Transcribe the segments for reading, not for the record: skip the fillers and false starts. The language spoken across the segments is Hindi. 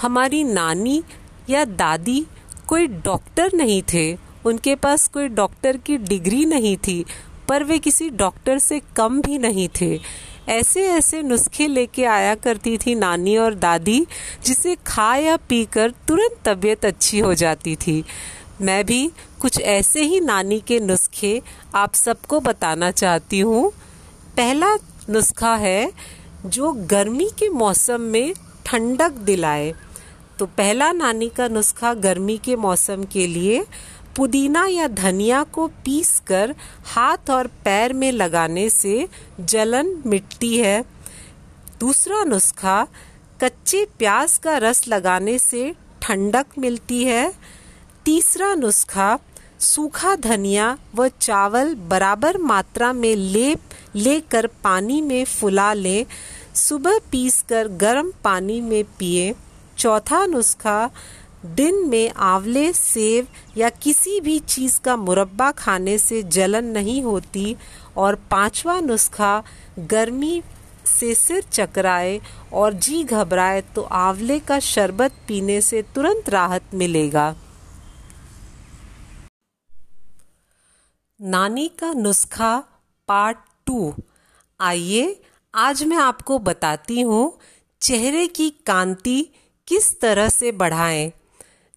हमारी नानी या दादी कोई डॉक्टर नहीं थे, उनके पास कोई डॉक्टर की डिग्री नहीं थी, पर वे किसी डॉक्टर से कम भी नहीं थे। ऐसे ऐसे नुस्खे लेके आया करती थी नानी और दादी, जिसे खा या पी कर तुरंत तबीयत अच्छी हो जाती थी। मैं भी कुछ ऐसे ही नानी के नुस्खे आप सबको बताना चाहती हूँ। पहला नुस्खा है जो गर्मी के मौसम में ठंडक दिलाए। तो पहला नानी का नुस्खा गर्मी के मौसम के लिए, पुदीना या धनिया को पीसकर हाथ और पैर में लगाने से जलन मिटती है। दूसरा नुस्खा, कच्चे प्याज का रस लगाने से ठंडक मिलती है। तीसरा नुस्खा, सूखा धनिया व चावल बराबर मात्रा में लेकर पानी में फुला लें, सुबह पीसकर गर्म पानी में पिए। चौथा नुस्खा, दिन में आंवले, सेब या किसी भी चीज़ का मुरब्बा खाने से जलन नहीं होती। और पांचवा नुस्खा, गर्मी से सिर चकराए और जी घबराए तो आंवले का शरबत पीने से तुरंत राहत मिलेगा। नानी का नुस्खा पार्ट 2। आइए आज मैं आपको बताती हूँ चेहरे की कांति किस तरह से बढ़ाएं,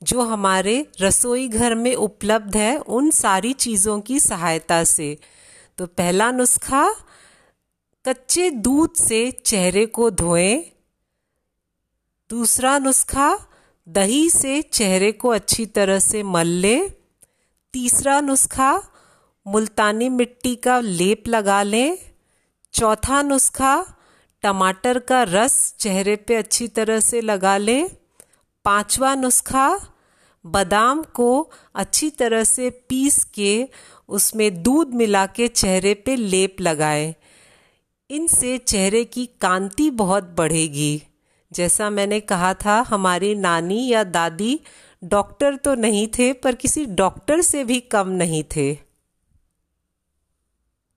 जो हमारे रसोई घर में उपलब्ध है उन सारी चीज़ों की सहायता से। तो पहला नुस्खा, कच्चे दूध से चेहरे को धोएं। दूसरा नुस्खा, दही से चेहरे को अच्छी तरह से मल लें। तीसरा नुस्खा, मुल्तानी मिट्टी का लेप लगा लें। चौथा नुस्खा, टमाटर का रस चेहरे पे अच्छी तरह से लगा लें। पांचवा नुस्खा, बादाम को अच्छी तरह से पीस के उसमें दूध मिला के चेहरे पे लेप लगाएं। इनसे चेहरे की कांति बहुत बढ़ेगी। जैसा मैंने कहा था, हमारी नानी या दादी डॉक्टर तो नहीं थे, पर किसी डॉक्टर से भी कम नहीं थे।